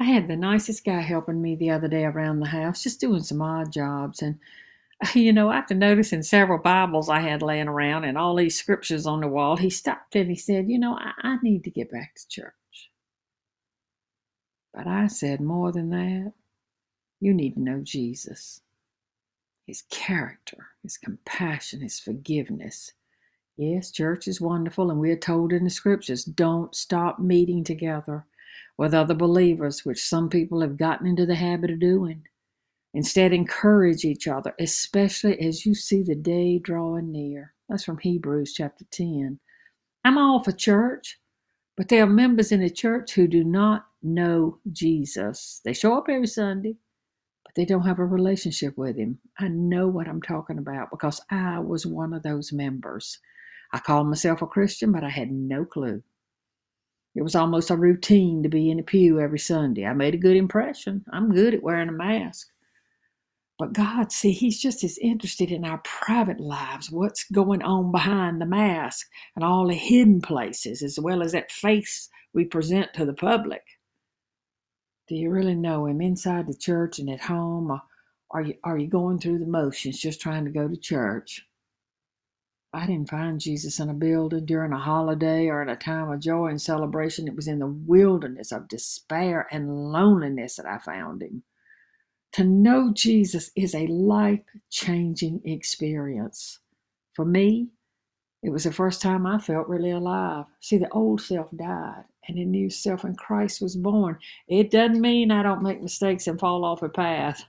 I had the nicest guy helping me the other day around the house, just doing some odd jobs. And, after noticing several Bibles I had laying around and all these scriptures on the wall, he stopped and he said, I need to get back to church. But I said, more than that, you need to know Jesus, his character, his compassion, his forgiveness. Yes, church is wonderful, and we are told in the scriptures, don't stop meeting together with other believers, which some people have gotten into the habit of doing. Instead, encourage each other, especially as you see the day drawing near. That's from Hebrews chapter 10. I'm all for church, but there are members in the church who do not know Jesus. They show up every Sunday, but they don't have a relationship with him. I know what I'm talking about because I was one of those members. I called myself a Christian, but I had no clue. It was almost a routine to be in the pew every Sunday. I made a good impression. I'm good at wearing a mask. But God, see, he's just as interested in our private lives, what's going on behind the mask and all the hidden places, as well as that face we present to the public. Do you really know him inside the church and at home? Or are you going through the motions, just trying to go to church? I didn't find Jesus in a building during a holiday or at a time of joy and celebration. It was in the wilderness of despair and loneliness that I found him. To know Jesus is a life-changing experience. For me, it was the first time I felt really alive. See, the old self died and the new self in Christ was born. It doesn't mean I don't make mistakes and fall off a path,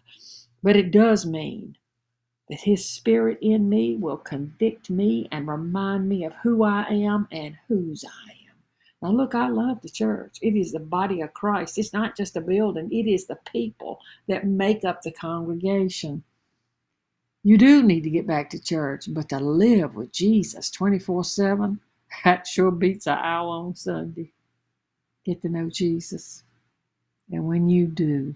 but it does mean that his spirit in me will convict me and remind me of who I am and whose I am. Now look, I love the church. It is the body of Christ. It's not just a building. It is the people that make up the congregation. You do need to get back to church, but to live with Jesus 24/7, that sure beats an hour on Sunday. Get to know Jesus. And when you do,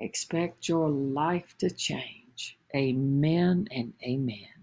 expect your life to change. Amen and amen.